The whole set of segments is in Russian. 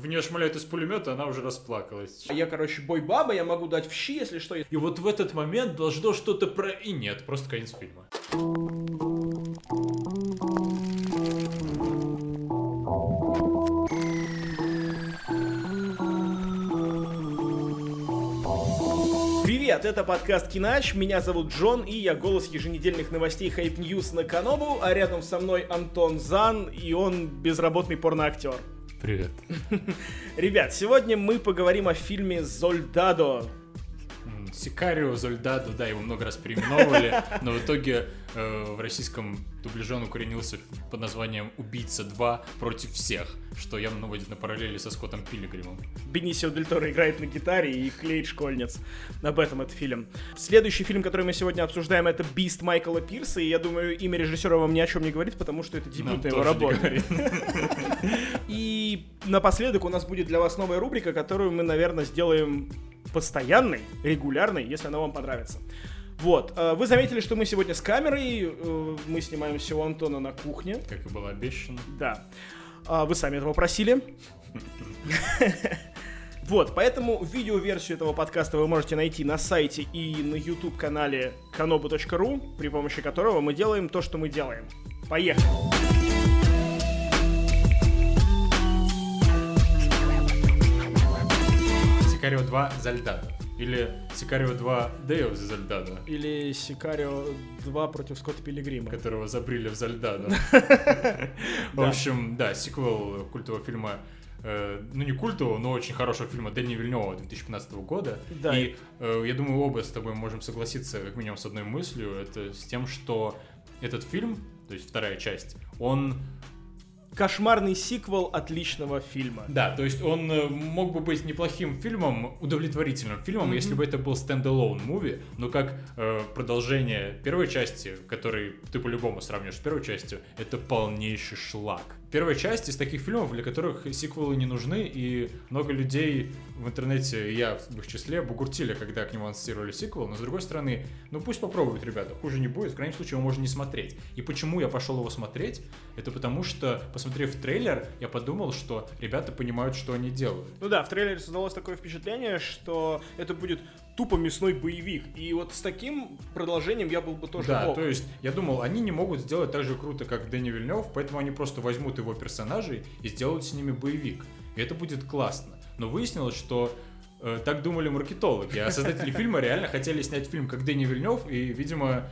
В нее шмаляют из пулемета, она уже расплакалась. А я, короче, бой-баба, я могу дать в щи, если что. И вот в этот момент должно что-то про... И нет, просто конец фильма. Привет, это подкаст «Кинач», меня зовут Джон, и я голос еженедельных новостей Hype News на Kanobu, а рядом со мной Антон Зан, и он безработный порноактер. Привет. Ребят, сегодня мы поговорим о фильме «Сольдадо». Сикарио, Сольдадо, да, его много раз переименовывали, но в итоге в российском дубляже он укоренился под названием «Убийца 2 против всех», что явно наводит на параллели со Скоттом Пилигримом. Бенисио Дель Торо играет на гитаре и клеит школьниц. Об этом этот фильм. Следующий фильм, который мы сегодня обсуждаем, это «Beast» Майкла Пирса, и я думаю, имя режиссера вам ни о чем не говорит, потому что это дебютная его работа. И напоследок у нас будет для вас новая рубрика, которую мы, наверное, сделаем... постоянный, регулярный, если она вам понравится. Вот, вы заметили, что мы сегодня с камерой, мы снимаемся у Антона на кухне. Как и было обещано. Да. Вы сами этого просили. Вот, поэтому видеоверсию этого подкаста вы можете найти на сайте и на YouTube-канале kanobu.ru, при помощи которого мы делаем то, что мы делаем. Поехали! Сикарио 2 Сольдадо. Или Сикарио 2 Део за Сольдадо. Или Сикарио 2 против Скотта Пилигрима. Которого забрили в Сольдадо. В общем, да, сиквел культового фильма, ну не культового, но очень хорошего фильма Дени Вильнёва 2015 года. И я думаю, оба с тобой можем согласиться как минимум с одной мыслью. Это с тем, что этот фильм, то есть вторая часть, он... кошмарный сиквел отличного фильма. Да, то есть он мог бы быть неплохим фильмом, удовлетворительным фильмом, если бы это был стендалон муви, но как продолжение первой части, который ты по-любому сравнишь с первой частью, это полнейший шлак. Первая часть из таких фильмов, для которых сиквелы не нужны, и много людей в интернете, я в их числе, бугуртили, когда к нему анонсировали сиквел, но с другой стороны, ну пусть попробуют, ребята, хуже не будет, в крайнем случае его можно не смотреть. И почему я пошел его смотреть, это потому что, посмотрев трейлер, я подумал, что ребята понимают, что они делают. Ну да, в трейлере создалось такое впечатление, что это будет... тупо мясной боевик. И вот с таким продолжением я был бы тоже готов. Да, то есть я думал, они не могут сделать так же круто, как Дени Вильнёв, поэтому они просто возьмут его персонажей и сделают с ними боевик. И это будет классно. Но выяснилось, что так думали маркетологи, а создатели фильма реально хотели снять фильм как Дени Вильнёв, и, видимо,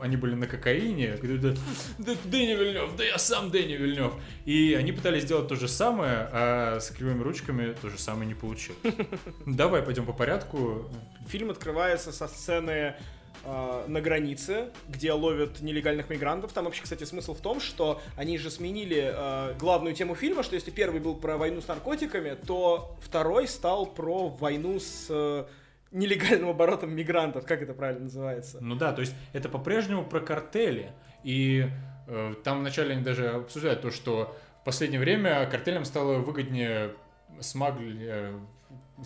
они были на кокаине, говорят, да Дени Вильнёв, да я сам Дени Вильнёв. И они пытались сделать то же самое, а с кривыми ручками то же самое не получилось. Давай пойдем по порядку. Фильм открывается со сцены на границе, где ловят нелегальных мигрантов. Там вообще, кстати, смысл в том, что они же сменили главную тему фильма, что если первый был про войну с наркотиками, то второй стал про войну с нелегальным оборотом мигрантов. Как это правильно называется? Ну да, то есть это по-прежнему про картели. И там вначале они даже обсуждают то, что в последнее время картелям стало выгоднее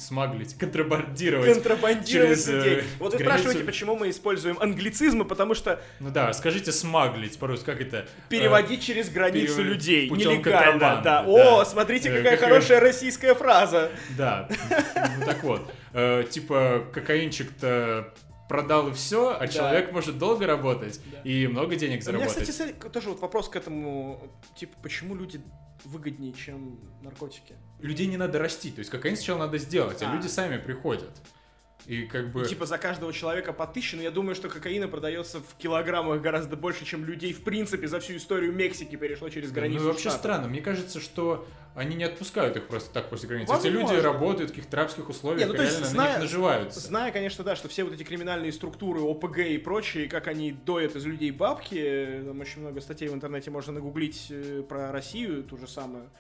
смаглить, контрабандировать людей. Вот вы спрашиваете, почему мы используем англицизмы, потому что... Ну да, скажите смаглить, по-русски, как это? Переводить через границу людей, нелегально. Да. О, смотрите, какая хорошая российская фраза. Да, ну так вот, типа кокаинчик-то... продал и все, а человек может долго работать и много денег заработать. У меня, кстати, тоже вот вопрос к этому, типа, почему люди выгоднее, чем наркотики? Людей не надо растить, то есть кокаин сначала надо сделать, а люди сами приходят. И как бы... И типа за каждого человека по 1000, но я думаю, что кокаина продается в килограммах гораздо больше, чем людей в принципе за всю историю Мексики перешло через границу. Ну вообще странно, мне кажется, что они не отпускают их просто так после границы. Эти люди работают в каких-то рабских условиях, реально на них наживаются. Зная, конечно, да, что все вот эти криминальные структуры, ОПГ и прочие, как они доят из людей бабки, там очень много статей в интернете можно нагуглить про Россию, ту же самую.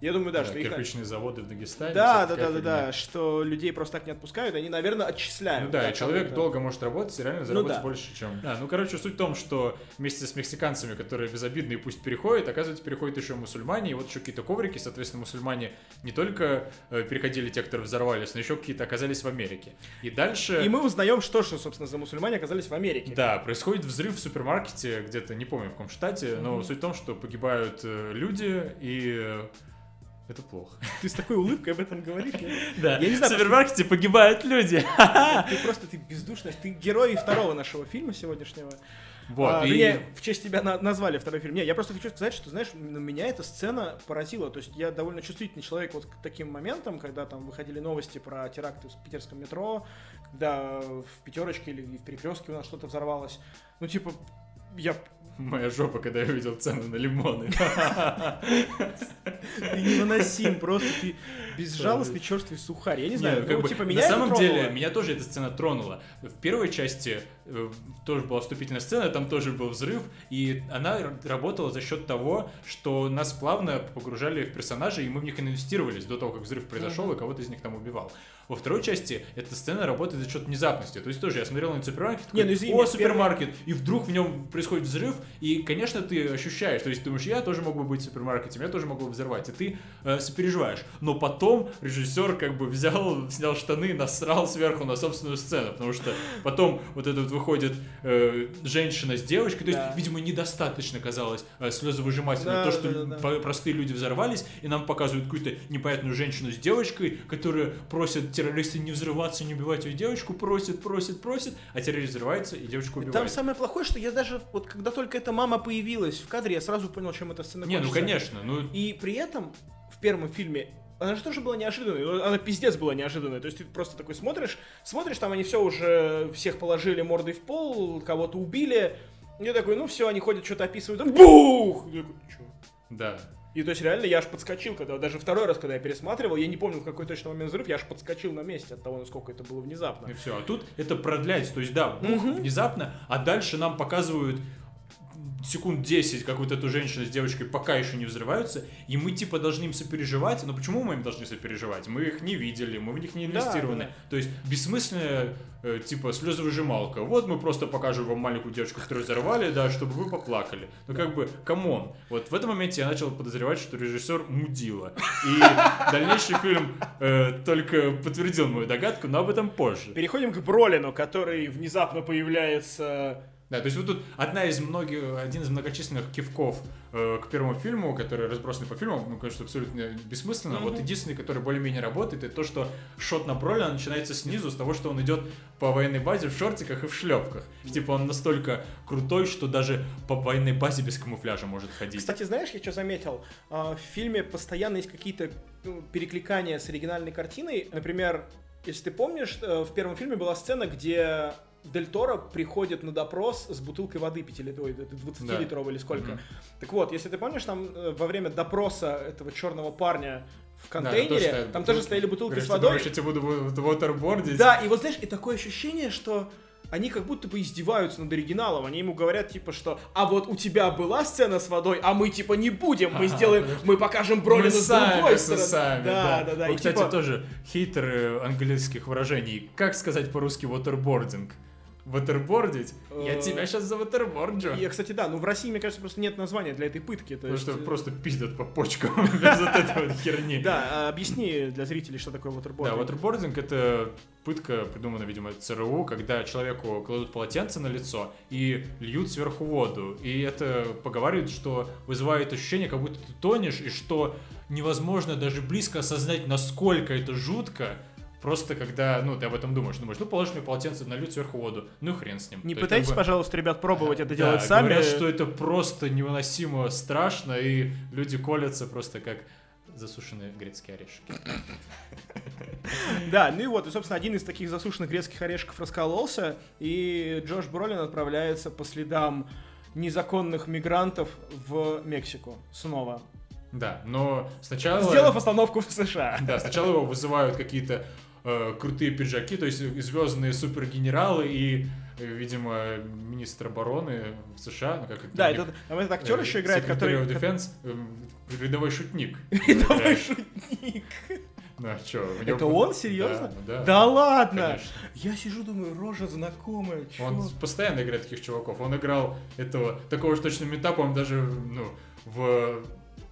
Я думаю, да, что кирпичные заводы в Дагестане. Да, что людей просто так не отпускают, они, наверное, отчисляют. Ну да, человек долго может работать и реально заработать больше, чем... Да, ну, короче, суть в том, что вместе с мексиканцами, которые безобидные, пусть переходят, оказывается, переходят еще и мусульмане, и вот еще какие-то коврики, соответственно, мусульмане не только переходили те, которые взорвались, но еще какие-то оказались в Америке. И дальше... И мы узнаем, что, собственно, за мусульмане оказались в Америке. Да, происходит взрыв в супермаркете, где-то, не помню, в каком штате, но суть в том, что погибают люди и... Это плохо. Ты с такой улыбкой об этом говоришь. Да, в супермаркете погибают люди. Ты просто бездушный, ты герой второго нашего фильма сегодняшнего. Вот, в честь тебя назвали второй фильм. Не, я просто хочу сказать, что, знаешь, меня эта сцена поразила. То есть я довольно чувствительный человек вот к таким моментам, когда там выходили новости про теракты в питерском метро, когда в Пятерочке или в Перекрестке у нас что-то взорвалось. Ну, типа, я... Моя жопа, когда я увидел цены на лимоны. Ты невыносим, просто ты безжалостный черствый сухарь. Я не знаю, типа меня это тронуло. На самом деле, меня тоже эта сцена тронула. В первой части тоже была вступительная сцена, там тоже был взрыв, и она работала за счет того, что нас плавно погружали в персонажей, и мы в них инвестировались до того, как взрыв произошел, и кого-то из них там убивал. Во второй части эта сцена работает за счет внезапности. То есть тоже я смотрел на супермаркет, такой, о, супермаркет, и вдруг в нем происходит взрыв, и, конечно, ты ощущаешь, то есть ты думаешь, я тоже могу быть в супермаркете, меня тоже могло взорвать, и ты сопереживаешь. Но потом режиссер как бы взял, снял штаны и насрал сверху на собственную сцену, потому что потом вот это вот выходит женщина с девочкой, то есть, видимо, недостаточно казалось слезовыжимательно то, что простые люди взорвались, и нам показывают какую-то непонятную женщину с девочкой, которая просит террористы не взрываться, не убивать ее девочку, просит, а террорист взрывается, и девочку убивает. Там самое плохое, что я даже, вот когда только эта мама появилась в кадре, я сразу понял, чем эта сцена кончится. Не, ну конечно. И при этом в первом фильме она же тоже была неожиданной, она пиздец была неожиданной, то есть ты просто такой смотришь, там они все уже, всех положили мордой в пол, кого-то убили, и я такой, ну все, они ходят, что-то описывают, там бух! Я такой, чё? Да. И то есть реально я аж подскочил, когда даже второй раз, когда я пересматривал, я не помню, в какой точно момент взрыв, я аж подскочил на месте от того, насколько это было внезапно. И все, а тут это продляется, то есть да, бух, внезапно, а дальше нам показывают... секунд 10, как вот эту женщину с девочкой пока еще не взрываются, и мы типа должны им сопереживать, но почему мы им должны сопереживать? Мы их не видели, мы в них не инвестированы, то есть бессмысленная типа слезовыжималка, вот мы просто покажем вам маленькую девочку, которую взорвали, да, чтобы вы поплакали, но как бы, камон, вот в этом моменте я начал подозревать, что режиссер мудила, и дальнейший фильм только подтвердил мою догадку, но об этом позже. Переходим к Бролину, который внезапно появляется... Да, то есть вот тут один из многочисленных кивков к первому фильму, который разбросан по фильмам, ну, конечно, абсолютно бессмысленно. Вот единственный, который более-менее работает, это то, что шот на Бролина начинается снизу, с того, что он идет по военной базе в шортиках и в шлепках. Типа он настолько крутой, что даже по военной базе без камуфляжа может ходить. Кстати, знаешь, я что заметил? В фильме постоянно есть какие-то перекликания с оригинальной картиной. Например, если ты помнишь, в первом фильме была сцена, где... Дель Торо приходит на допрос с бутылкой воды 20-литровой или сколько. Так вот, если ты помнишь, там во время допроса этого черного парня в контейнере, там тоже стояли бутылки с водой. Говоришь, я тебя буду waterboardить. Да, и вот знаешь, и такое ощущение, что они как будто бы издеваются над оригиналом. Они ему говорят, типа, что «А вот у тебя была сцена с водой, а мы, типа, не будем, мы сделаем, мы покажем Бролина с другой стороны». Да. Кстати, тоже хейтер английских выражений. Как сказать по-русски «waterboarding»? Ватербордить? Я тебя сейчас заватерборджу. Я, кстати, да, в России, мне кажется, просто нет названия для этой пытки. Потому что просто пиздят по почкам без вот этой херни. Да, объясни для зрителей, что такое ватербординг. Да, ватербординг — это пытка, придумана, видимо, ЦРУ, когда человеку кладут полотенце на лицо и льют сверху воду. И это поговаривают, что вызывает ощущение, как будто ты тонешь, и что невозможно даже близко осознать, насколько это жутко. Просто когда, ты об этом думаешь, положишь мне полотенце, налью сверху воду, хрен с ним. Не пытайтесь, пожалуйста, ребят, пробовать это делать сами. Говорят, что это просто невыносимо страшно, и люди колятся просто как засушенные грецкие орешки. Да, и, собственно, один из таких засушенных грецких орешков раскололся, и Джош Бролин отправляется по следам незаконных мигрантов в Мексику снова. Да, но сначала... Сделав остановку в США. Да, сначала его вызывают какие-то крутые пиджаки, то есть звездные супергенералы и, видимо, министр обороны в США. Ну, как это, да, этот актер еще играет, который... Defense, рядовой шутник. Рядовой шутник. Ну, а чё, у него... Это он? Серьезно? Да ладно! Конечно. Я сижу, думаю, рожа знакомая. Чё? Он постоянно играет таких чуваков. Он играл этого... Такого же точно мета, по-моему, даже в...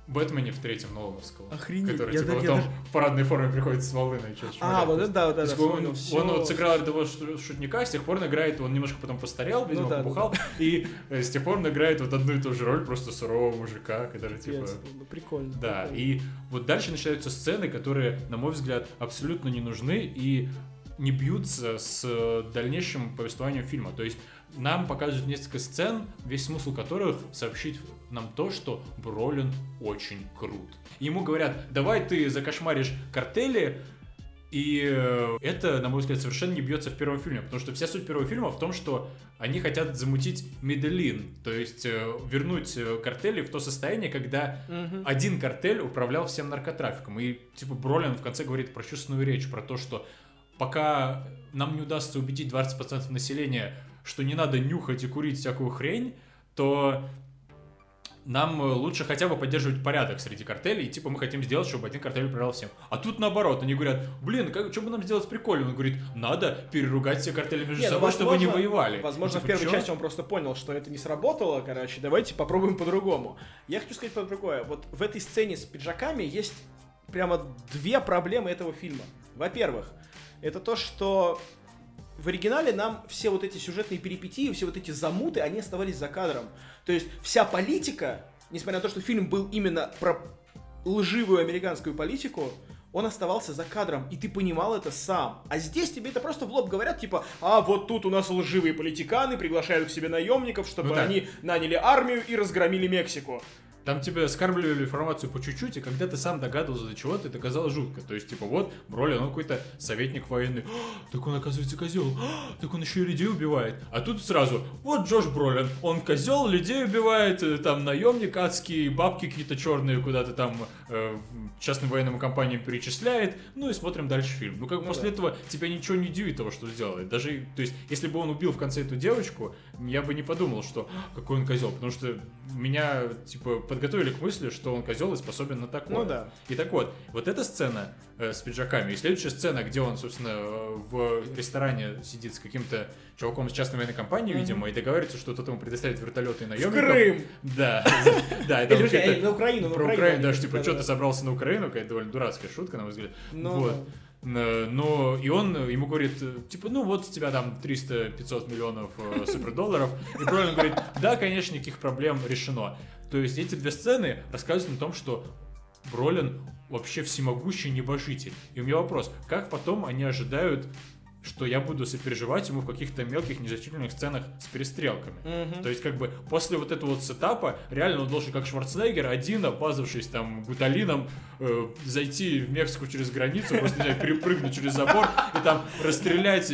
Бэтмене в третьем Нолановского. Охренеть. Который я, типа да, потом даже... в парадной форме приходит с волыной. Вот это да, вот это. Он вот сыграл этого шутника, с тех пор он играет, он немножко потом постарел, видимо, побухал, и с тех пор он играет вот одну и ту же роль просто сурового мужика, который типа... Прикольно. Да, и вот дальше начинаются сцены, которые, на мой взгляд, абсолютно не нужны и не бьются с дальнейшим повествованием фильма. То есть нам показывают несколько сцен, весь смысл которых сообщит нам то, что Бролин очень крут. Ему говорят, давай ты закошмаришь картели, и это, на мой взгляд, совершенно не бьется в первом фильме, потому что вся суть первого фильма в том, что они хотят замутить Медельин, то есть вернуть картели в то состояние, когда один картель управлял всем наркотрафиком. И типа Бролин в конце говорит про чувственную речь, про то, что пока нам не удастся убедить 20% населения, что не надо нюхать и курить всякую хрень, то нам лучше хотя бы поддерживать порядок среди картелей, и типа мы хотим сделать, чтобы один картель управлял всем. А тут наоборот, они говорят, блин, как, что бы нам сделать прикольно? Он говорит, надо переругать все картели между собой, возможно, чтобы они воевали. Возможно, типа, в первой части он просто понял, что это не сработало, короче, давайте попробуем по-другому. Я хочу сказать по-другому. Вот в этой сцене с пиджаками есть прямо две проблемы этого фильма. Во-первых, это то, что в оригинале нам все вот эти сюжетные перипетии, все вот эти замуты, они оставались за кадром. То есть вся политика, несмотря на то, что фильм был именно про лживую американскую политику, он оставался за кадром, и ты понимал это сам. А здесь тебе это просто в лоб говорят, типа, а вот тут у нас лживые политиканы приглашают к себе наемников, чтобы они наняли армию и разгромили Мексику. Там тебе скармливали информацию по чуть-чуть, и когда ты сам догадывался до чего-то, это казалось жутко. То есть, типа, вот, Бролин, он какой-то советник военный. Так он, оказывается, козел. Так он еще и людей убивает. А тут сразу, вот Джош Бролин, он козел, людей убивает, там, наемник адский, бабки какие-то черные куда-то там частным военным компаниям перечисляет. Ну и смотрим дальше фильм. Ну, как после этого тебя ничего не дивит того, что сделает. Даже, то есть, если бы он убил в конце эту девочку, я бы не подумал, что какой он козел. Потому что меня, типа, подготовили к мысли, что он козел и способен на такое. Ну да. И так вот, вот эта сцена с пиджаками и следующая сцена, где он, собственно, в ресторане сидит с каким-то чуваком из частной военной компании, видимо, и договаривается, что тот ему предоставит вертолеты и наемников. В Крым! Да. Или на Украину. Про Украину, да, типа, что ты собрался на Украину, какая-то довольно дурацкая шутка, на мой взгляд. Но и он ему говорит, типа, ну вот с тебя там 300-500 миллионов супердолларов. И Бролин говорит, да, конечно, никаких проблем, решено. То есть эти две сцены рассказывают о том, что Бролин вообще всемогущий небожитель. И у меня вопрос, как потом они ожидают, что я буду сопереживать ему в каких-то мелких, незначительных сценах с перестрелками. То есть, как бы, после вот этого вот сетапа, реально он должен, как Шварценеггер, один, опаздывшись там гуталином, зайти в Мексику через границу, просто, не знаю, перепрыгнуть через забор и там расстрелять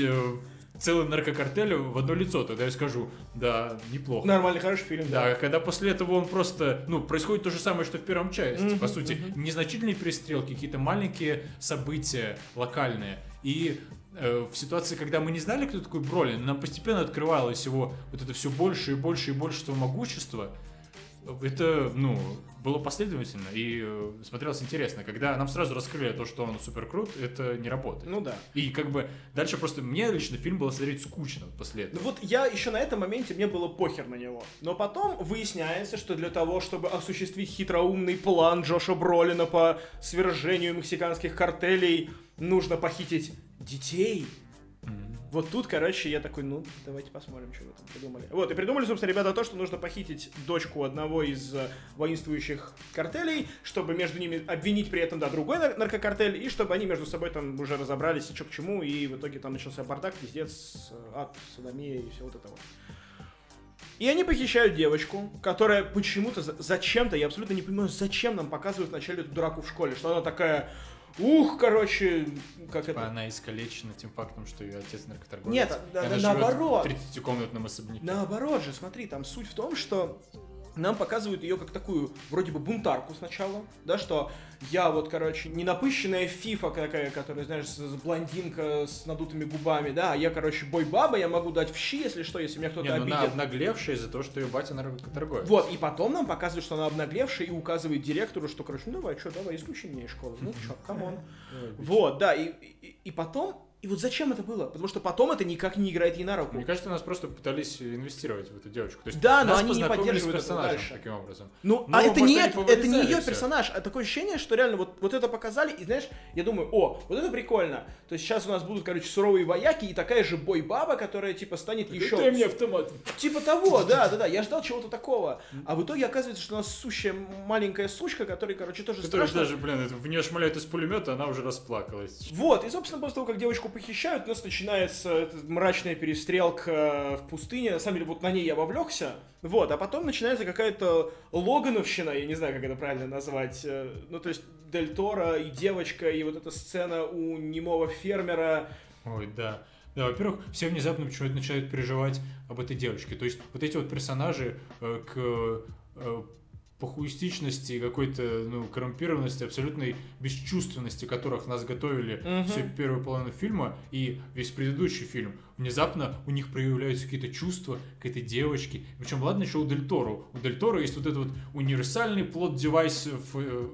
целый наркокартель в одно лицо. Тогда я скажу, да, неплохо. Нормальный, хороший фильм. Да, когда после этого он просто... Ну, происходит то же самое, что в первом части. По сути, незначительные перестрелки, какие-то маленькие события локальные. И в ситуации, когда мы не знали, кто такой Бролин, нам постепенно открывалось его вот это все больше и больше и больше своего могущества. Это, ну, было последовательно и смотрелось интересно. Когда нам сразу раскрыли то, что он супер крут, это не работает. Ну да. И как бы дальше просто мне лично фильм было смотреть скучно после этого. Ну вот я еще на этом моменте, мне было похер на него. Но потом выясняется, что для того, чтобы осуществить хитроумный план Джоша Бролина по свержению мексиканских картелей, нужно похитить детей. Вот тут, короче, я такой, ну, давайте посмотрим, что вы там придумали. Вот, и придумали, собственно, ребята, то, что нужно похитить дочку одного из воинствующих картелей, чтобы между ними обвинить при этом, да, другой наркокартель, и чтобы они между собой там уже разобрались, что к чему, и в итоге там начался бардак, пиздец, ад, содомия и все вот это вот. И они похищают девочку, которая почему-то, зачем-то, я абсолютно не понимаю, зачем нам показывают вначале эту драку в школе, что она такая... Ух, короче, как типа это... Она искалечена тем фактом, что ее отец наркоторговец. Нет, наоборот. В 30-комнатном особняке. Наоборот же, смотри, там суть в том, что нам показывают ее как такую, вроде бы, бунтарку сначала, да, что я вот, короче, не напыщенная фифа такая, которая, знаешь, блондинка с надутыми губами, да, я, короче, бой-баба, я могу дать в щи, если что, если меня кто-то обидит. Она обнаглевшая из-за того, что ее батя наркоторговец. Вот, и потом нам показывают, что она обнаглевшая, и указывает директору, что, короче, ну давай, исключи меня из школы, ну чё, камон. Вот, да, и потом И вот зачем это было? Потому что потом это никак не играет ей на руку. Мне кажется, нас просто пытались инвестировать в эту девочку. То есть да, но они не поддерживают персонажа таким образом. Но а это не ее персонаж. А такое ощущение, что реально вот это показали, и знаешь, я думаю, вот это прикольно. То есть сейчас у нас будут, короче, суровые вояки и такая же бойбаба, которая типа станет еще... Дай мне автомат. Типа того, да. Я ждал чего-то такого. А в итоге оказывается, что у нас сущая маленькая сучка, которая, короче, тоже страшная. Даже, в нее шмаляют из пулемета, она уже расплакалась. Вот, и, собственно, после того, как девочку похищают, у нас начинается мрачная перестрелка в пустыне. На самом деле, вот на ней я вовлекся. А потом начинается какая-то логановщина, я не знаю, как это правильно назвать. Ну, то есть, Дель Торо и девочка, и вот эта сцена у немого фермера. Ой, да. Да, во-первых, все внезапно почему-то начинают переживать об этой девочке. То есть, вот эти вот персонажи к похуистичности, какой-то, коррумпированности, абсолютной бесчувственности, которых нас готовили всю первую половину фильма и весь предыдущий фильм. Внезапно у них проявляются какие-то чувства к этой девочке. Причем, ладно, еще у Дель Торо. У Дель Торо есть вот этот вот универсальный плот-девайс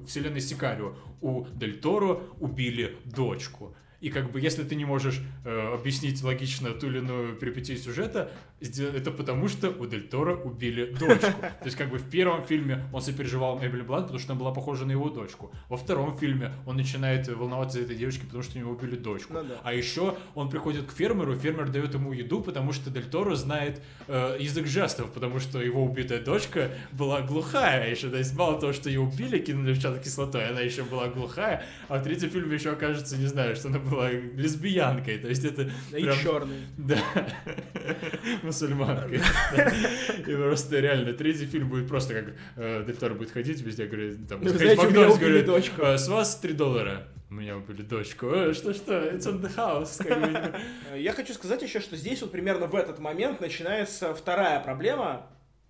вселенной Сикарио. У Дель Торо убили дочку. И если ты не можешь объяснить логично ту или иную перипетию сюжета, это потому, что у Дель Торо убили дочку. То есть в первом фильме он сопереживал Эмили Блант, потому что она была похожа на его дочку. Во втором фильме он начинает волноваться за этой девочкой, потому что у него убили дочку. Ну, да. А еще он приходит к фермеру, фермер дает ему еду, потому что Дель Торо знает язык жестов, потому что его убитая дочка была глухая еще. То есть мало того, что ее убили, кинули в чат кислотой, она еще была глухая, а в третьем фильме еще окажется, не знаю, что она была лесбиянкой, то есть это... Да прям... и черный. Да, мусульманкой. И просто реально, третий фильм будет просто как Дель Торо будет ходить везде, говорит, там, Макдональдс говорит, с вас $3. У меня убили дочку. Что? It's on the house. Я хочу сказать еще, что здесь вот примерно в этот момент начинается вторая проблема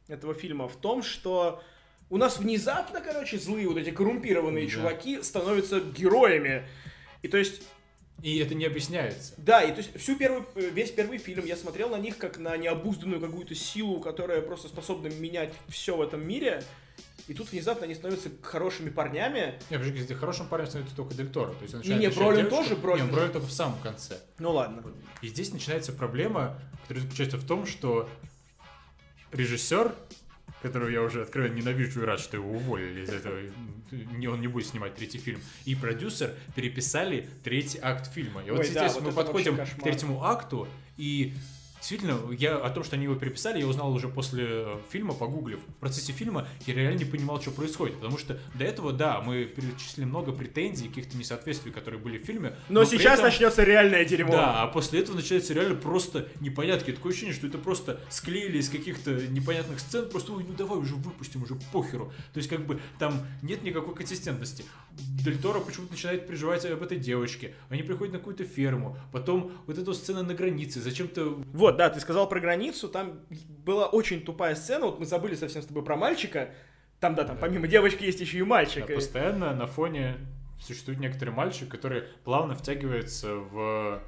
этого фильма в том, что у нас внезапно, злые вот эти коррумпированные чуваки становятся героями. И то есть... И это не объясняется. Да, и то есть весь первый фильм я смотрел на них как на необузданную какую-то силу, которая просто способна менять все в этом мире. И тут внезапно они становятся хорошими парнями. Нет, подожди, если хорошим парнем становится только Дель Торо. То есть он начинает защищать девушку. Бролин тоже. Нет, Бролин только в самом конце. Ну ладно. И здесь начинается проблема, которая заключается в том, что режиссер, которого я уже откровенно ненавижу и рад, что его уволили из этого, он не будет снимать третий фильм, и продюсер переписали третий акт фильма. И здесь мы подходим к третьему акту, и действительно, о том, что они его переписали, я узнал уже после фильма, погуглив. В процессе фильма я реально не понимал, что происходит, потому что до этого, да, мы перечислили много претензий, каких-то несоответствий, которые были в фильме. Но сейчас начнется реальное дерьмо. Да, а после этого начинается реально просто непонятки. Такое ощущение, что это просто склеили из каких-то непонятных сцен, просто, давай уже выпустим, уже похеру. То есть там нет никакой консистентности. Дель Торо почему-то начинает переживать об этой девочке. Они приходят на какую-то ферму, потом вот эта сцена на границе, зачем-то... Да, ты сказал про границу, там была очень тупая сцена, мы забыли совсем с тобой про мальчика, там помимо девочки есть еще и мальчик. Да, постоянно на фоне существует некоторый мальчик, который плавно втягивается в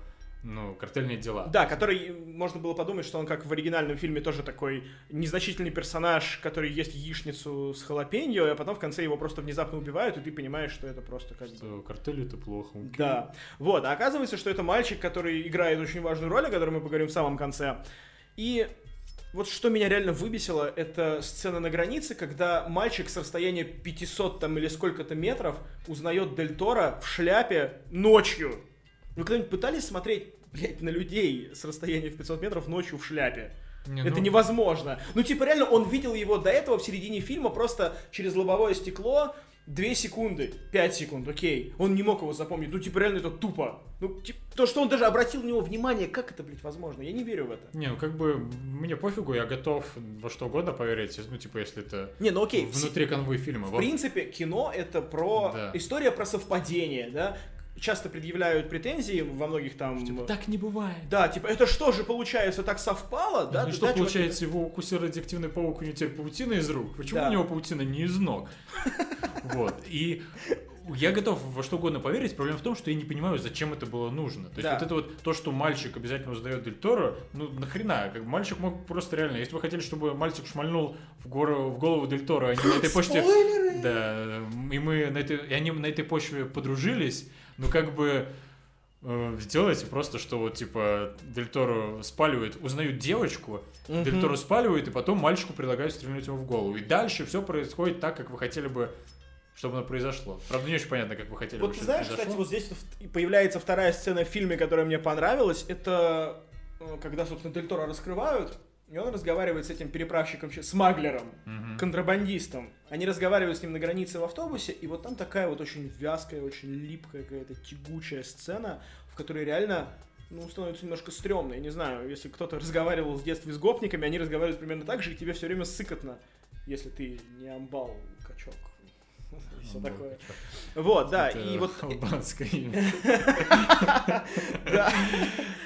картельные дела. Да, который, можно было подумать, что он как в оригинальном фильме тоже такой незначительный персонаж, который ест яичницу с халапеньо, а потом в конце его просто внезапно убивают, и ты понимаешь, что это просто как... Что картель — это плохо. Okay. Да. А оказывается, что это мальчик, который играет очень важную роль, о которой мы поговорим в самом конце. И что меня реально выбесило, это сцена на границе, когда мальчик с расстояния 500 или сколько-то метров узнает Дель Торо в шляпе ночью. Вы когда-нибудь пытались смотреть, на людей с расстояния в 500 метров ночью в шляпе? Это невозможно. Реально он видел его до этого в середине фильма просто через лобовое стекло 2 секунды, 5 секунд, окей. Он не мог его запомнить. Реально это тупо. То, что он даже обратил на него внимание, как это, возможно? Я не верю в это. Мне пофигу, я готов во что угодно поверить, если это внутри конвы фильма. В принципе, кино — это про... Да. История про совпадение, да? Часто предъявляют претензии во многих там... так не бывает. Да, это что же получается, так совпало? Да, что получается, его укусил радиоактивный паук, у него теперь паутина из рук? Почему у него паутина не из ног? И я готов во что угодно поверить, проблема в том, что я не понимаю, зачем это было нужно. То есть то, что мальчик обязательно узнает Дель Торо, нахрена? Мальчик мог просто реально... Если вы хотели, чтобы мальчик шмальнул в голову Дель Торо, они на этой почте... Спойлеры! Да, и они на этой почве подружились... сделайте просто, что вот, типа, Дель Торо спаливает, узнают девочку, Дель Торо спаливает, и потом мальчику предлагают стрельнуть ему в голову. И дальше все происходит так, как вы хотели бы, чтобы оно произошло. Правда, не очень понятно, как вы хотели бы, чтобы это произошло. Вот ты знаешь, кстати, вот здесь появляется вторая сцена в фильме, которая мне понравилась. Это когда, собственно, Дель Торо раскрывают, и он разговаривает с этим переправщиком, смаглером, контрабандистом. Они разговаривают с ним на границе в автобусе, и вот там такая вот очень вязкая, очень липкая какая-то тягучая сцена, в которой реально, ну, становится немножко стрёмно. Я не знаю, если кто-то разговаривал с детства с гопниками, они разговаривают примерно так же, и тебе все время сыкотно, если ты не амбал, качок. Все такое. Вот, да, и вот... Албанское имя. Да.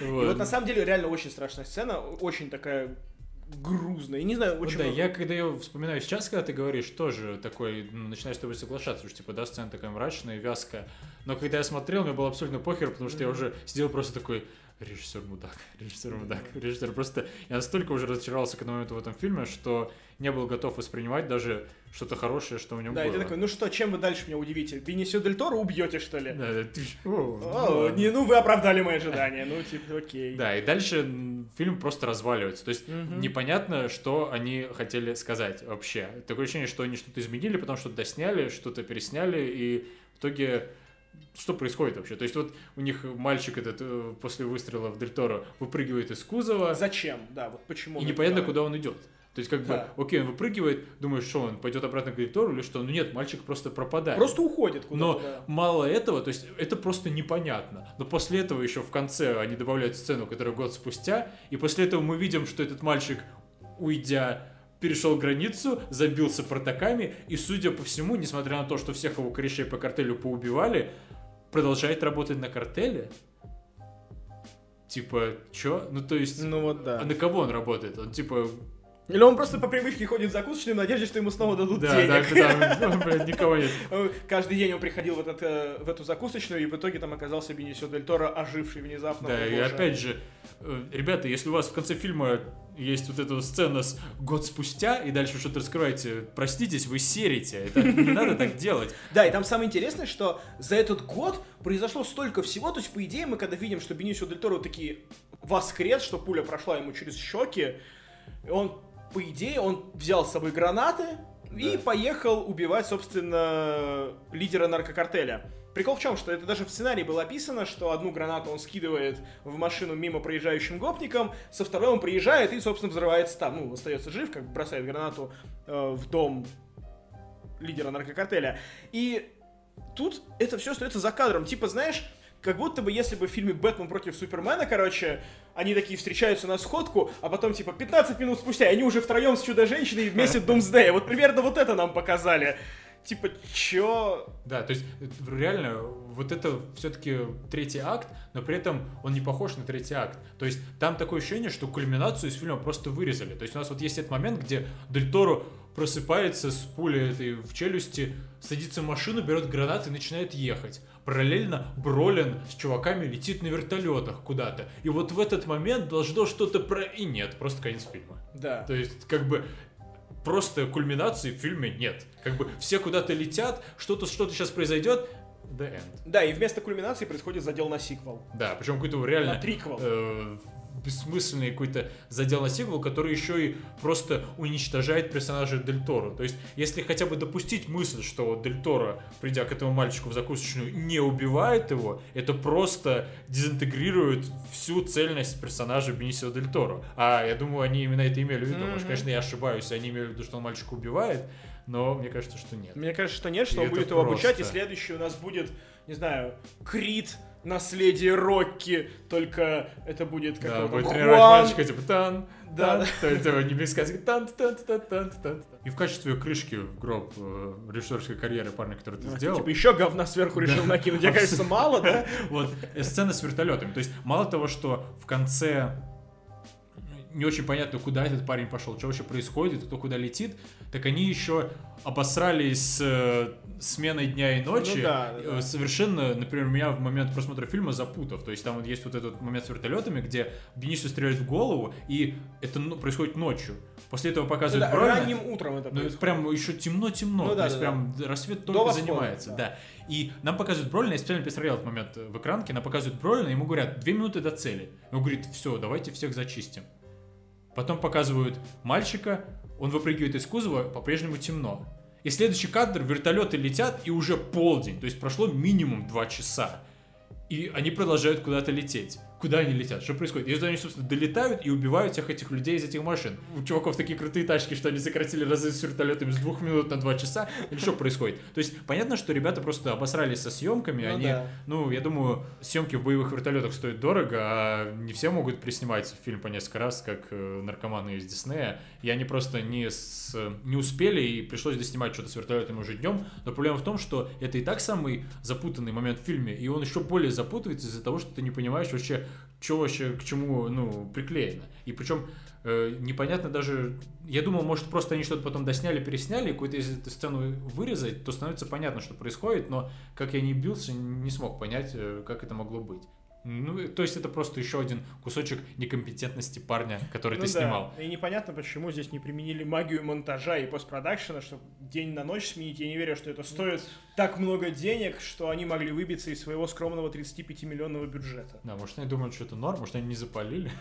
И вот на самом деле реально очень страшная сцена, очень такая... грузно, я не знаю, очень... Ну, да, я когда ее вспоминаю сейчас, когда ты говоришь, тоже такой, ну, начинаешь с тобой соглашаться, что, типа, да, сцена такая мрачная, вязкая, но когда я смотрел, мне было абсолютно похер, потому что я уже сидел просто такой, режиссер мудак, просто я настолько уже разочаровался к этому моменту в этом фильме, что не был готов воспринимать даже что-то хорошее, что в нем было. Да, и ты такой, ну что, чем вы дальше меня удивите? Бенисио Дель Торо убьете, что ли? Да, ты... Ну, вы оправдали мои ожидания, ну, типа, окей. Да, и дальше фильм просто разваливается, то есть непонятно, что они хотели сказать вообще. Такое ощущение, что они что-то изменили, потом что-то досняли, что-то пересняли, и в итоге... Что происходит вообще? То есть вот у них мальчик этот после выстрела в Дель Торо выпрыгивает из кузова. Зачем? Да, вот почему. И непонятно, куда он идет. То есть как бы, окей, он выпрыгивает, думаешь, что он пойдет обратно к Дель Торо или что? Ну нет, мальчик просто пропадает. Просто уходит куда-то. Но мало этого, то есть это просто непонятно. Но после этого еще в конце они добавляют сцену, которая год спустя, и после этого мы видим, что этот мальчик, уйдя... перешел границу, забился протоками и, судя по всему, несмотря на то, что всех его корешей по картелю поубивали, продолжает работать на картеле. Типа, чё? Ну, то есть... Ну, вот да. А на кого он работает? Он, типа... Или он просто по привычке ходит в закусочную в надежде, что ему снова дадут денег. Да, никого нет. Каждый день он приходил в эту закусочную, и в итоге там оказался Бенисио Дель Торо, оживший внезапно. Да, и опять же, ребята, если у вас в конце фильма есть вот эта сцена с год спустя, и дальше что-то раскрываете, проститесь, вы серите, не надо так делать. Да, и там самое интересное, что за этот год произошло столько всего, то есть, по идее, мы когда видим, что Бенисио Дель Торо таки воскрес, что пуля прошла ему через щеки, он... По идее, он взял с собой гранаты и поехал убивать, собственно, лидера наркокартеля. Прикол в чем, что это даже в сценарии было описано, что одну гранату он скидывает в машину мимо проезжающим гопникам, со второй он приезжает и, собственно, взрывается там. Ну, остается жив, как бы бросает гранату в дом лидера наркокартеля. И тут это все остается за кадром. Типа, знаешь... Как будто бы, если бы в фильме «Бэтмен против Супермена», короче, они такие встречаются на сходку, а потом, типа, 15 минут спустя, они уже втроем с Чудо-женщиной и вместе Думсдея. Вот примерно вот это нам показали. Типа, чё? Да, то есть, реально, вот это все-таки третий акт, но при этом он не похож на третий акт. То есть, там такое ощущение, что кульминацию из фильма просто вырезали. То есть, у нас вот есть этот момент, где Дель Торо просыпается с пулей этой в челюсти, садится в машину, берет гранаты и начинает ехать. Параллельно Бролин с чуваками летит на вертолетах куда-то. И вот в этот момент должно что-то про... И нет, просто конец фильма. Да. То есть, как бы... Просто кульминации в фильме нет. Как бы все куда-то летят, что-то сейчас произойдет. The end. Да, и вместо кульминации происходит задел на сиквел. Да, причем какой-то реально... На триквел. Бессмысленный какой-то задел на сиквел, который еще и просто уничтожает персонажа Дель Торо. То есть, если хотя бы допустить мысль, что Дель Торо, придя к этому мальчику в закусочную, не убивает его, это просто дезинтегрирует всю цельность персонажа Бенисио Дель Торо. А я думаю, они именно это имели в виду. Может, конечно, я ошибаюсь, они имели в виду, что он мальчика убивает, но мне кажется, что нет. Мне кажется, что нет, что он будет его обучать, и следующий у нас будет, не знаю, Крид, наследие Рокки, только это будет как-то... Да, будет тренировать мальчика, типа тан, тан, типа немецкая, тан, тан, тан, тан, тан. И в качестве крышки в гроб режиссерской карьеры парня, который ты сделал... Типа еще говна сверху решил накинуть, я, кажется, мало, да? Вот, сцена с вертолетами. То есть, мало того, что в конце... не очень понятно, куда этот парень пошел, что вообще происходит, кто куда летит, так они еще обосрались с сменой дня и ночи. Ну, да. Совершенно, например, меня в момент просмотра фильма запутав. То есть там вот есть вот этот момент с вертолетами, где Бенисио стреляет в голову, и это происходит ночью. После этого показывают правильно. Ранним утром это происходит. Прям еще темно-темно. Ну, да, то есть прям рассвет только занимается. Да. И нам показывают Бролина, я специально пересмотрел этот момент в экранке, нам показывают Бролина, ему говорят 2 минуты до цели. Он говорит, все, давайте всех зачистим. Потом показывают мальчика, он выпрыгивает из кузова, по-прежнему темно. И следующий кадр, вертолеты летят, и уже полдень, то есть прошло минимум 2 часа. И они продолжают куда-то лететь. Куда они летят? Что происходит? И они, собственно, долетают и убивают всех этих людей из этих машин. У чуваков такие крутые тачки, что они сократили разы с вертолетами с 2 минут на 2 часа. Или что происходит? То есть, понятно, что ребята просто обосрались со съемками. Ну, они, да. Ну, я думаю, съемки в боевых вертолетах стоят дорого, а не все могут приснимать фильм по несколько раз, как наркоманы из Диснея. И они просто не успели, и пришлось доснимать что-то с вертолетами уже днем. Но проблема в том, что это и так самый запутанный момент в фильме, и он еще более запутывается из-за того, что ты не понимаешь вообще, что вообще к чему, ну, приклеено. И причем непонятно даже... Я думал, может, просто они что-то потом досняли, пересняли, какую-то из этой сцены вырезать, то становится понятно, что происходит, но как я не бился, не смог понять, как это могло быть. Ну, то есть это просто еще один кусочек некомпетентности парня, который ты снимал. И непонятно, почему здесь не применили магию монтажа и постпродакшена, чтобы день на ночь сменить. Я не верю, что это стоит так много денег, что они могли выбиться из своего скромного 35-миллионного бюджета. Да, может, они думают, что это норм, может, они не запалили.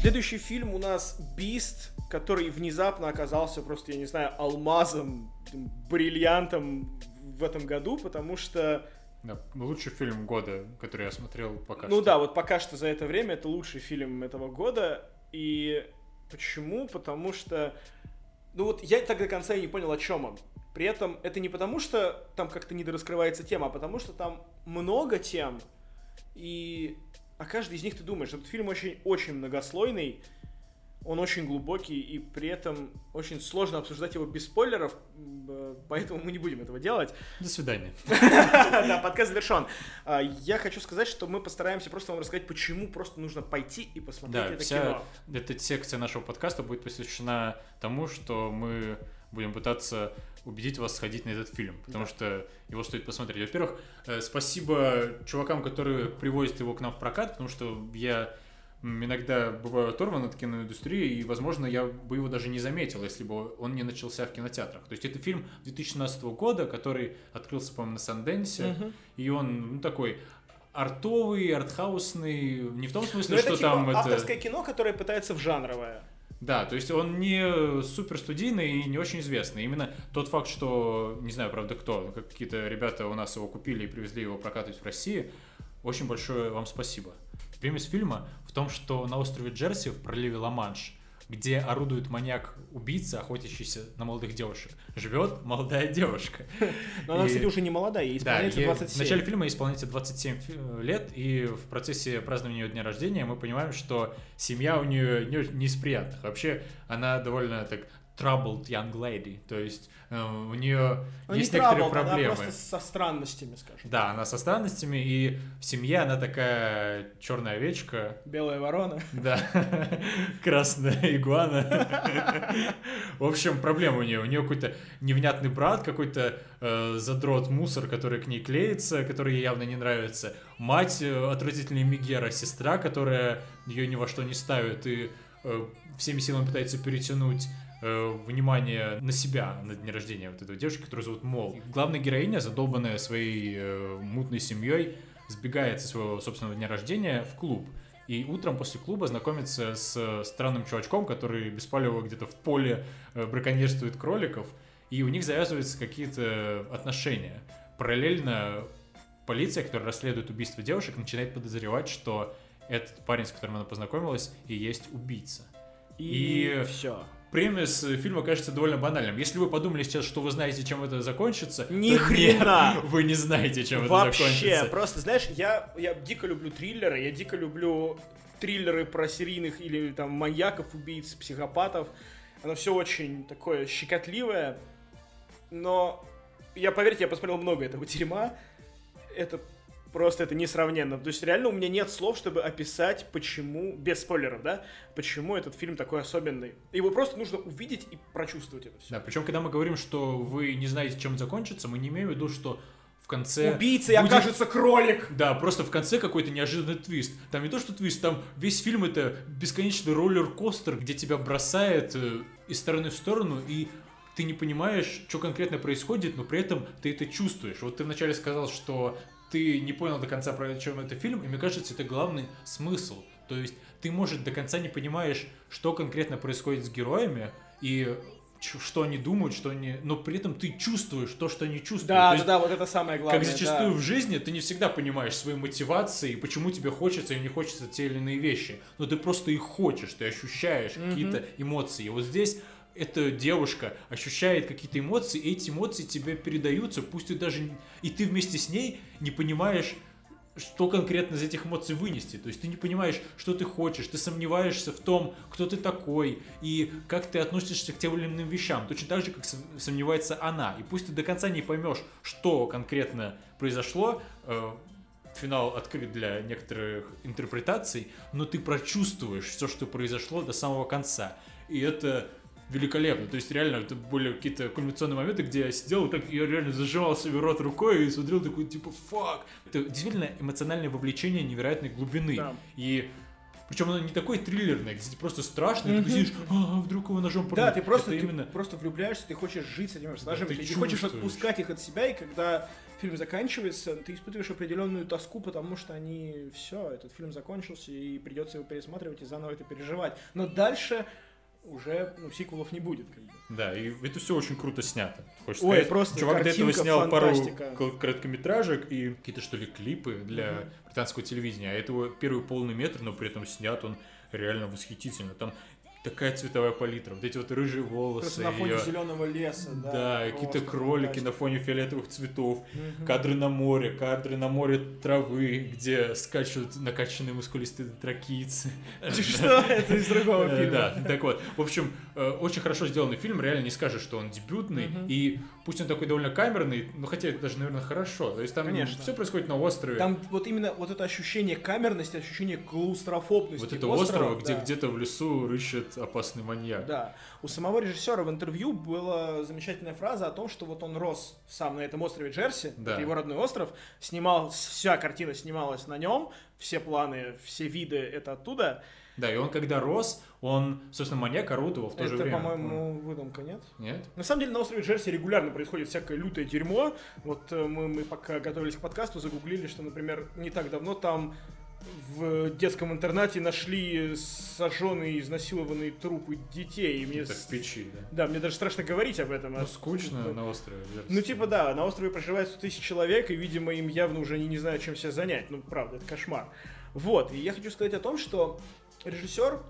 Следующий фильм у нас «Beast», который внезапно оказался просто, я не знаю, алмазом, бриллиантом в этом году, потому что... Да, лучший фильм года, который я смотрел пока что. Ну да, вот пока что за это время это лучший фильм этого года. И почему? Потому что... Ну вот я так до конца и не понял, о чем он. При этом это не потому, что там как-то недораскрывается тема, а потому что там много тем, и о каждой из них ты думаешь. Этот фильм очень-очень многослойный, он очень глубокий, и при этом очень сложно обсуждать его без спойлеров, поэтому мы не будем этого делать. До свидания. Да, подкаст завершен. Я хочу сказать, что мы постараемся просто вам рассказать, почему просто нужно пойти и посмотреть это кино. Да, эта секция нашего подкаста будет посвящена тому, что мы будем пытаться убедить вас сходить на этот фильм, потому что его стоит посмотреть. Во-первых, спасибо чувакам, которые привозят его к нам в прокат, потому что я... иногда бываю оторван от киноиндустрии, и, возможно, я бы его даже не заметил, если бы он не начался в кинотеатрах. То есть это фильм 2017 года, который открылся, по-моему, на Санденсе, и он такой артовый, артхаусный, не в том смысле, но что это, там... Это авторское кино, которое пытается в жанровое. Да, то есть он не суперстудийный и не очень известный. Именно тот факт, что, не знаю, правда, кто, какие-то ребята у нас его купили и привезли его прокатывать в России, очень большое вам спасибо. Премис фильма в том, что на острове Джерси в проливе Ла-Манш, где орудует маньяк-убийца, охотящийся на молодых девушек, живет молодая девушка. Но она, кстати, уже не молодая, ей исполняется 27. В начале фильма ей исполняется 27 лет, и в процессе празднования ее дня рождения мы понимаем, что семья у нее не из приятных. Вообще, она довольно так... troubled young lady, то есть у нее есть некоторые проблемы. Она просто со странностями, скажем. Да, она со странностями, и в семье она такая черная овечка. Белая ворона. Да, красная игуана. В общем, проблема у нее. У нее какой-то невнятный брат, какой-то задрот-мусор, который к ней клеится, который ей явно не нравится. Мать отвратительная Мегера, сестра, которая ее ни во что не ставит и всеми силами пытается перетянуть внимание на себя на дне рождения вот этой девушки, которую зовут Мол. Главная героиня, задолбанная своей мутной семьей, сбегает со своего собственного дня рождения в клуб. И утром после клуба знакомится с странным чувачком, который без палева где-то в поле браконьерствует кроликов. И у них завязываются какие-то отношения. Параллельно полиция, которая расследует убийство девушек, начинает подозревать, что этот парень, с которым она познакомилась, и есть убийца. И все. Премис фильма кажется довольно банальным. Если вы подумали сейчас, что вы знаете, чем это закончится, ни хрена! Нет, вы не знаете, чем вообще это закончится. Вообще, просто, знаешь, я дико люблю триллеры, я дико люблю триллеры про серийных или там маньяков, убийц, психопатов. Оно все очень такое щекотливое, но я, поверьте, я посмотрел много этого дерьма. Это Просто это несравненно. То есть реально у меня нет слов, чтобы описать, почему, без спойлеров, да, почему этот фильм такой особенный. Его просто нужно увидеть и прочувствовать это все. Да, причем, когда мы говорим, что вы не знаете, чем закончится, мы не имеем в виду, что в конце... Убийцей окажется кролик! Да, просто в конце какой-то неожиданный твист. Там не то, что твист, там весь фильм это бесконечный роллер-костер, где тебя бросает из стороны в сторону, и ты не понимаешь, что конкретно происходит, но при этом ты это чувствуешь. Вот ты вначале сказал, что... ты не понял до конца, про чем это фильм, и мне кажется, это главный смысл. То есть ты, может, до конца не понимаешь, что конкретно происходит с героями, и что они думают, что они... Но при этом ты чувствуешь то, что они чувствуют. Да, есть, да, вот это самое главное. Как зачастую в жизни ты не всегда понимаешь свои мотивации, почему тебе хочется или не хочется те или иные вещи. Но ты просто их хочешь, ты ощущаешь какие-то эмоции. И вот здесь... эта девушка ощущает какие-то эмоции, и эти эмоции тебе передаются, пусть ты даже... И ты вместе с ней не понимаешь, что конкретно из этих эмоций вынести. То есть ты не понимаешь, что ты хочешь, ты сомневаешься в том, кто ты такой, и как ты относишься к тем или иным вещам. Точно так же, как сомневается она. И пусть ты до конца не поймешь, что конкретно произошло, финал открыт для некоторых интерпретаций, но ты прочувствуешь все, что произошло до самого конца. И это... великолепно. То есть реально это были какие-то кульминационные моменты, где я сидел и так я реально зажимал себе рот рукой и смотрел такой типа «фак». Это действительно эмоциональное вовлечение невероятной глубины. Да. И причем оно не такой триллерное, где ты просто страшно, и ты сидишь вдруг его ножом порвут. Да, ты просто влюбляешься, ты хочешь жить с этими персонажами, да, ты не хочешь отпускать их от себя, и когда фильм заканчивается, ты испытываешь определенную тоску, потому что они все, этот фильм закончился, и придется его пересматривать и заново это переживать. Но дальше... уже сиквелов не будет. Да, и это все очень круто снято. Хочешь ой, сказать, просто чувак до этого снял фантастика. Пару короткометражек и какие-то, что ли, клипы для британского телевидения. А это его первый полный метр, но при этом снят он реально восхитительно. Там такая цветовая палитра, вот эти вот рыжие волосы. Просто на фоне зеленого леса. Да, какие-то кролики на фоне фиолетовых цветов, кадры на море травы, где скачут накачанные мускулистые тракийцы. Что? Это из другого фильма. Да, так вот. В общем, очень хорошо сделанный фильм, реально не скажешь, что он дебютный, и пусть он такой довольно камерный, но хотя это даже, наверное, хорошо. То есть там все происходит на острове. Там вот именно вот это ощущение камерности, ощущение клаустрофобности. Вот это острова, где где-то в лесу рыщет опасный маньяк. Да. У самого режиссера в интервью была замечательная фраза о том, что вот он рос сам на этом острове Джерси, да. Это его родной остров, снимал, вся картина снималась на нем, все планы, все виды это оттуда. Да, и он когда рос, он, собственно, маньяк орудовал в то же время. Это, по-моему, выдумка, нет? Нет. На самом деле на острове Джерси регулярно происходит всякое лютое дерьмо. Вот мы пока готовились к подкасту, загуглили, что, например, не так давно там в детском интернате нашли сожженные и изнасилованные трупы детей. И мне... Это в печи, да? Да, мне даже страшно говорить об этом. Ну, скучно на острове. Да, на острове проживает 100 тысяч человек, и, видимо, им явно уже не знают, чем себя занять. Ну, правда, это кошмар. Вот, и я хочу сказать о том, что режиссер,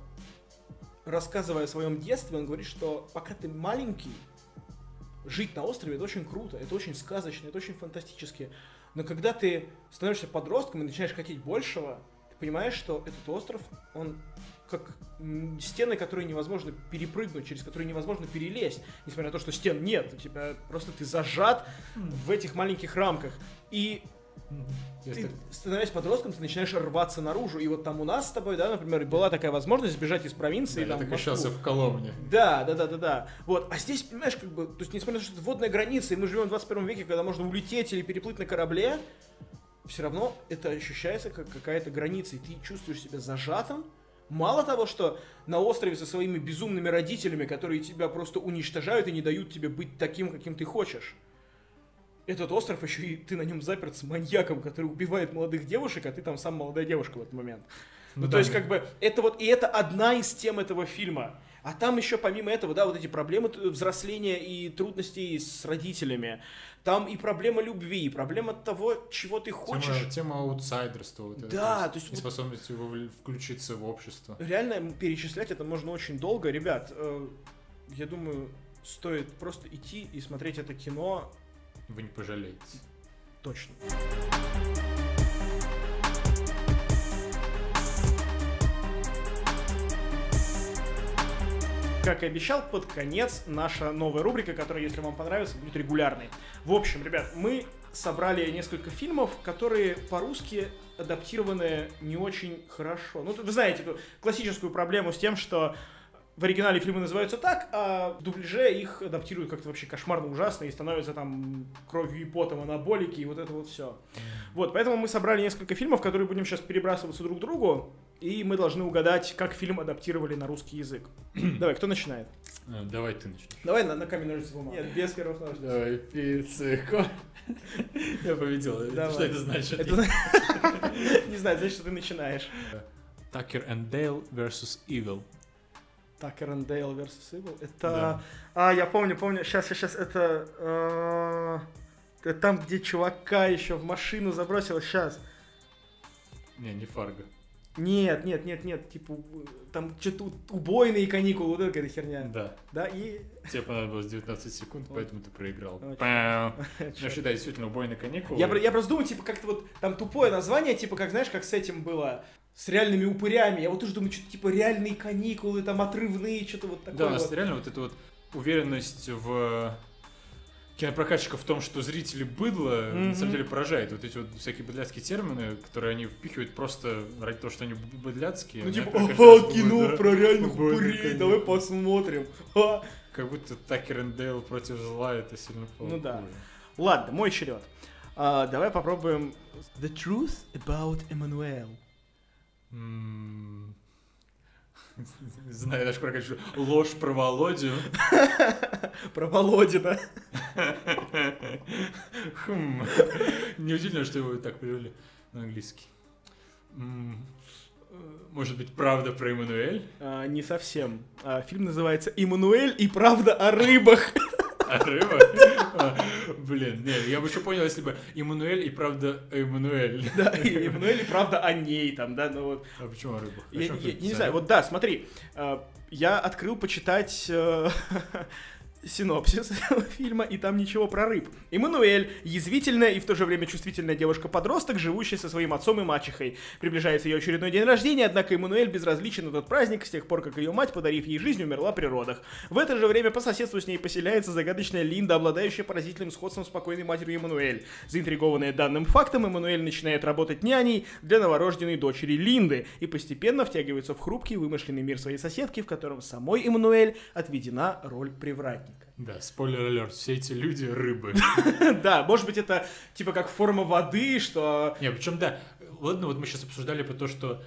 рассказывая о своем детстве, он говорит, что пока ты маленький, жить на острове – это очень круто, это очень сказочно, это очень фантастически. Но когда ты становишься подростком и начинаешь хотеть большего, ты понимаешь, что этот остров, он как стены, которые невозможно перепрыгнуть, через которые невозможно перелезть, несмотря на то, что стен нет, у тебя просто ты зажат в этих маленьких рамках. И ты, становясь подростком, ты начинаешь рваться наружу. И вот там у нас с тобой, да, например, была такая возможность сбежать из провинции. Да, я так ощущался в Коломне. Да. Вот. А здесь, понимаешь, как бы, то есть, несмотря на то, что это водная граница, и мы живем в 21 веке, когда можно улететь или переплыть на корабле, все равно это ощущается как какая-то граница. И ты чувствуешь себя зажатым. Мало того, что на острове со своими безумными родителями, которые тебя просто уничтожают и не дают тебе быть таким, каким ты хочешь. Этот остров еще и ты на нем заперт с маньяком, который убивает молодых девушек, а ты там сам молодая девушка в этот момент. Ну, то есть, как бы, это вот, и это одна из тем этого фильма. А там еще, помимо этого, да, вот эти проблемы взросления и трудностей с родителями. Там и проблема любви, и проблема того, чего ты хочешь. Тема аутсайдерства. Вот да, это, то есть... неспособность включиться в общество. Реально, перечислять это можно очень долго. Ребят, я думаю, стоит просто идти и смотреть это кино. Вы не пожалеете. Точно. Как и обещал, под конец наша новая рубрика, которая, если вам понравится, будет регулярной. В общем, ребят, мы собрали несколько фильмов, которые по-русски адаптированы не очень хорошо. Ну, вы знаете эту классическую проблему с тем, что в оригинале фильмы называются так, а в дубляже их адаптируют как-то вообще кошмарно ужасно и становятся там кровью и потом анаболики и вот это вот все. Вот, поэтому мы собрали несколько фильмов, которые будем сейчас перебрасываться друг к другу, и мы должны угадать, как фильм адаптировали на русский язык. Давай, кто начинает? Давай ты начнешь. Давай на камень, ножницы, бумага. Нет, без первых ножниц. Давай, пиццеко. Я победил. Что это значит? Не знаю, значит, что ты начинаешь. Tucker and Dale vs Evil. Tucker and Dale vs Evil. Это... Да. А, я помню. Сейчас, это... Там, где чувака еще в машину забросило. Сейчас. Не Фарго. Нет. Типа, там что-то убойные каникулы. Вот эта херня. Да. И... Тебе понадобилось 19 секунд, поэтому ты проиграл. Значит, да, действительно, убойные каникулы. Я просто думаю, типа, как-то вот... Там тупое название, типа, как, знаешь, как с этим было... С реальными упырями. Я вот тоже думаю, что-то типа реальные каникулы, там отрывные, что-то вот такое. Да, у нас вот реально вот эта вот уверенность в кинопрокатчиков в том, что зрители быдло, на самом деле поражает. Вот эти вот всякие быдляцкие термины, которые они впихивают просто ради того, что они быдляцкие. Ну типа, кино про реальных упырей, давай посмотрим. Как будто Tucker and Dale против зла, это сильно плохо. Ну да. Ладно, мой черед. Давай попробуем The truth about Emmanuel. Не знаю, я даже прокачу. Ложь про Володю. Про Володю, да? Неудивительно, что его так привели на английский. Может быть, правда про Эммануэль? Не совсем. Фильм называется «Эммануэль и правда о рыбах». О рыбах? Блин, нет, я бы еще понял, если бы Эммануэль и правда Эммануэль. Да, и Эммануэль и правда о ней там, да, ну вот. А почему о рыбах? Я не знаю, вот да, смотри, я открыл почитать синопсис этого фильма, и там ничего про рыб. Эммануэль, язвительная и в то же время чувствительная девушка-подросток, живущая со своим отцом и мачехой. Приближается ее очередной день рождения, однако Эммануэль безразличен на тот праздник с тех пор, как ее мать, подарив ей жизнь, умерла при родах. В это же время по соседству с ней поселяется загадочная Линда, обладающая поразительным сходством с покойной матерью Эммануэль. Заинтригованная данным фактом, Эммануэль начинает работать няней для новорожденной дочери Линды и постепенно втягивается в хрупкий вымышленный мир своей соседки, в котором самой Эммануэль отведена роль привратника. Да, спойлер-алерт, все эти люди рыбы. Да, может быть, это типа как форма воды, что... Не, причем да, ладно, вот мы сейчас обсуждали про то, что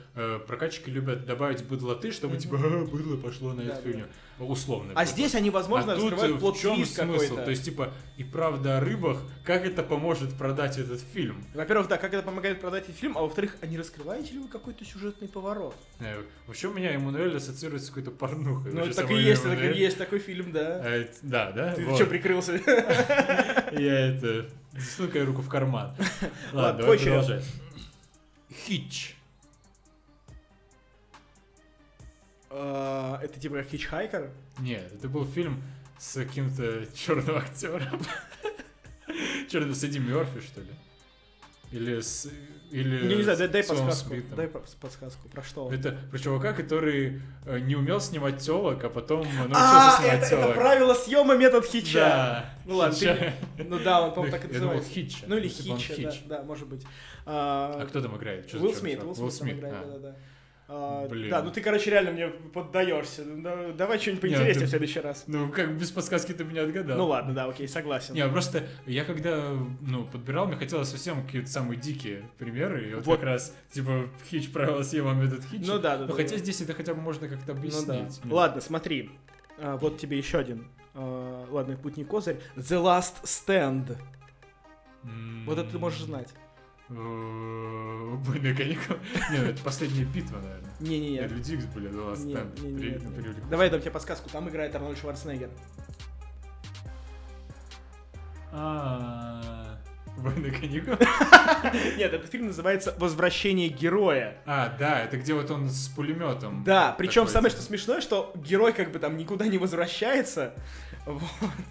прокатчики любят добавить быдлоты, чтобы типа быдло пошло на эту фигню, условно. А здесь они, возможно, раскрывают плот-твист какой-то. То есть типа и правда о рыбах, как это поможет продать этот фильм? Во-первых, да, как это помогает продать этот фильм, а во-вторых, а не раскрываете ли вы какой-то сюжетный поворот? Вообще у меня Эммануэль ассоциируется с какой-то порнухой. Ну, так и есть такой фильм, да. Да? Ты что, прикрылся? Я это... Засну-ка я руку в карман. Ладно, давай продолжай. Хитч. Это типа как хитчхайкер? Нет, это был фильм с каким-то черным актером. Черным, с Эдди Мёрфи, что ли? Или не знаю, дай подсказку. Дай подсказку. Про что? Это про чувака, который не умел снимать телок, а потом научился снимать телок. Это правило съема метод Хитча. Да. Ну ладно, ну да, он, по-моему, так и называется. Хитча. Ну или Хитча, да, может быть. А кто там играет? Уилл Смит играет, да. Да, ну ты, короче, реально мне поддаешься. Ну, давай что-нибудь поинтереснее в следующий раз. Ну, как без подсказки ты меня отгадал. Ну ладно, да, окей, согласен. Не, просто я когда подбирал, мне хотелось совсем какие-то самые дикие примеры. И вот как раз, типа, Хитч, правило съема метод Хитча. Ну да. Но хотя здесь это хотя бы можно как-то объяснить. Ладно, смотри. Вот тебе еще один. Ладно, путь не козырь. The Last Stand. Вот это ты можешь знать. Убойные каникулы. Нет, это последняя битва, наверное. Не-не-не. Это Людикс, блин, The Last Stand. Давай я дам тебе подсказку. Там играет Арнольд Шварценеггер. Убойные каникулы? Нет, этот фильм называется «Возвращение героя». А, да, это где вот он с пулеметом. Да, причем самое что смешное, что герой как бы там никуда не возвращается. Вот.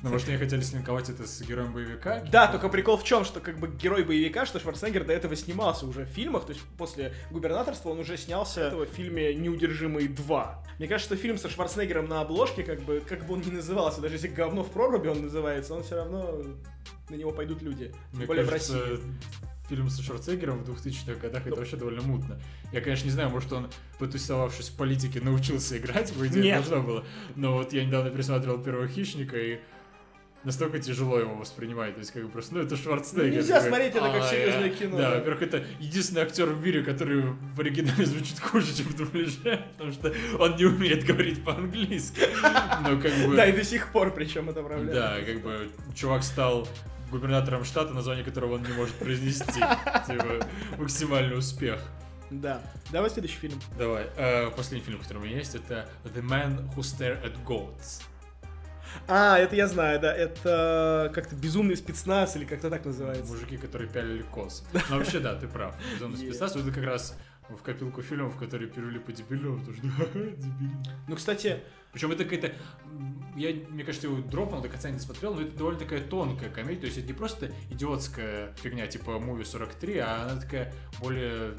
Ну, может, они хотели слинковать это с героем боевика? Да, только прикол в чем, что как бы герой боевика, что Шварценеггер до этого снимался уже в фильмах, то есть после губернаторства он уже снялся в фильме «Неудержимые 2». Мне кажется, что фильм со Шварценеггером на обложке, как бы он ни назывался, даже если «Говно в проруби» он называется, он все равно на него пойдут люди. Тем более в России. Фильм со Шварценеггером в 2000-х годах, это вообще довольно мутно. Я, конечно, не знаю, может, он, потусовавшись в политике, научился играть, по идее, должно было. Но вот я недавно пересматривал «Первого хищника», и настолько тяжело его воспринимать. То есть, как бы просто, ну, это Шварценеггер. Нельзя смотреть это как серьезное кино. Да, во-первых, это единственный актер в мире, который в оригинале звучит хуже, чем в дубляже, потому что он не умеет говорить по-английски. Да, и до сих пор, причем это проблема. Да, как бы, чувак стал губернатором штата, название которого он не может произнести. Типа, максимальный успех. Да. Давай следующий фильм. Давай. Последний фильм, который у меня есть, это The Man Who Stares at Goats. А, это я знаю, да. Это как-то «Безумный спецназ» или как-то так называется. Мужики, которые пялили косы. Ну, вообще, да, ты прав. «Безумный спецназ» — это как раз в копилку фильмов, которые пилили по дебилю. Потому что, дебиль. Ну, кстати... Причем это какая-то... Я, мне кажется, его дропнул, до конца не смотрел, но это довольно такая тонкая комедия, то есть это не просто идиотская фигня типа «Муви 43», а она такая более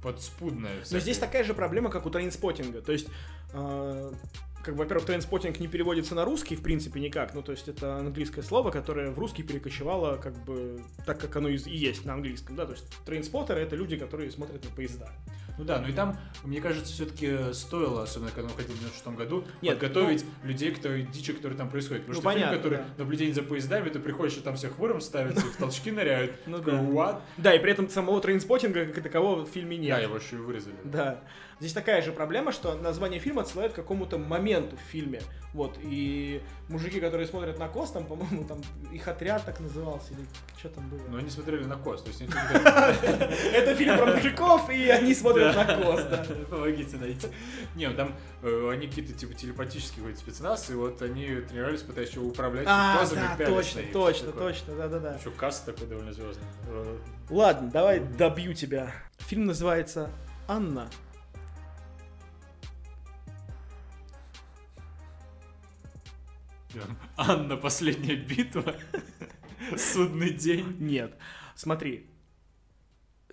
подспудная. Всякая. Но здесь такая же проблема, как у «Трейнспоттинга», то есть... Как бы, во-первых, «Трейнспоттинг» не переводится на русский, в принципе, никак. Ну, то есть, это английское слово, которое в русский перекочевало, как бы, так, как оно и есть на английском, да. То есть, трейнспоттеры — это люди, которые смотрят на поезда. Ну да, ну и там, мне кажется, все-таки стоило, особенно когда он ходил в 96-м году, подготовить людей к той дичи, которая там происходит. Потому что понятно, фильм, который наблюдение за поездами, ты приходишь, и там всех вором ставят, их толчки ныряют. Ну да. Да, и при этом самого «Трейнспоттинга» как и такового в фильме нет. Да, его еще и вырезали. Да. Здесь такая же проблема, что название фильма отсылает к какому-то моменту в фильме. Вот, и мужики, которые смотрят на коз, там, по-моему, там их отряд так назывался, или что там было. Но они смотрели на коз, то есть... Это фильм про мужиков, и они смотрят на коз, да. Помогите найти. Не, там они какие-то, типа, телепатические какие-то спецназы, и вот они тренировались, пытаясь его управлять козами. А, да, точно, да-да-да. Еще каст такой довольно звездный. Ладно, давай добью тебя. Фильм называется «Анна». Анна, последняя битва. Судный день. Нет. Смотри.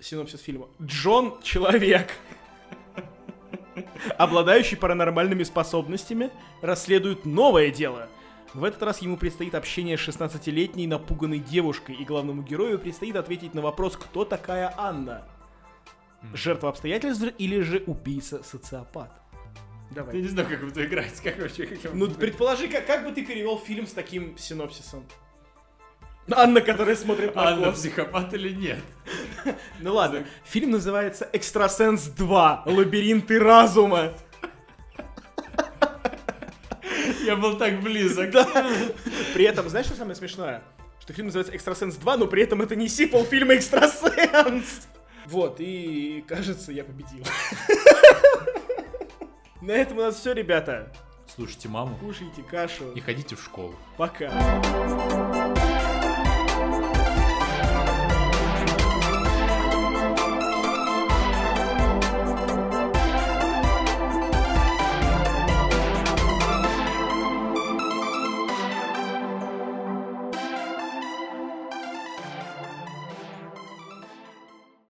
Синопсис фильма. Джон — человек, обладающий паранормальными способностями, расследует новое дело. В этот раз ему предстоит общение с 16-летней напуганной девушкой, и главному герою предстоит ответить на вопрос, кто такая Анна. Жертва обстоятельств или же убийца-социопат? Давай. Я не знаю, как это играть, как вообще... Ну, предположи, как бы ты перевел фильм с таким синопсисом? Анна, которая смотрит на Анна, психопат или нет? Ну ладно, фильм называется «Экстрасенс 2. Лабиринты разума». Я был так близок. При этом, знаешь, что самое смешное? Что фильм называется «Экстрасенс 2», но при этом это не сиквел фильма «Экстрасенс». Вот, и кажется, я победил. На этом у нас все, ребята. Слушайте маму. Кушайте кашу. И ходите в школу. Пока.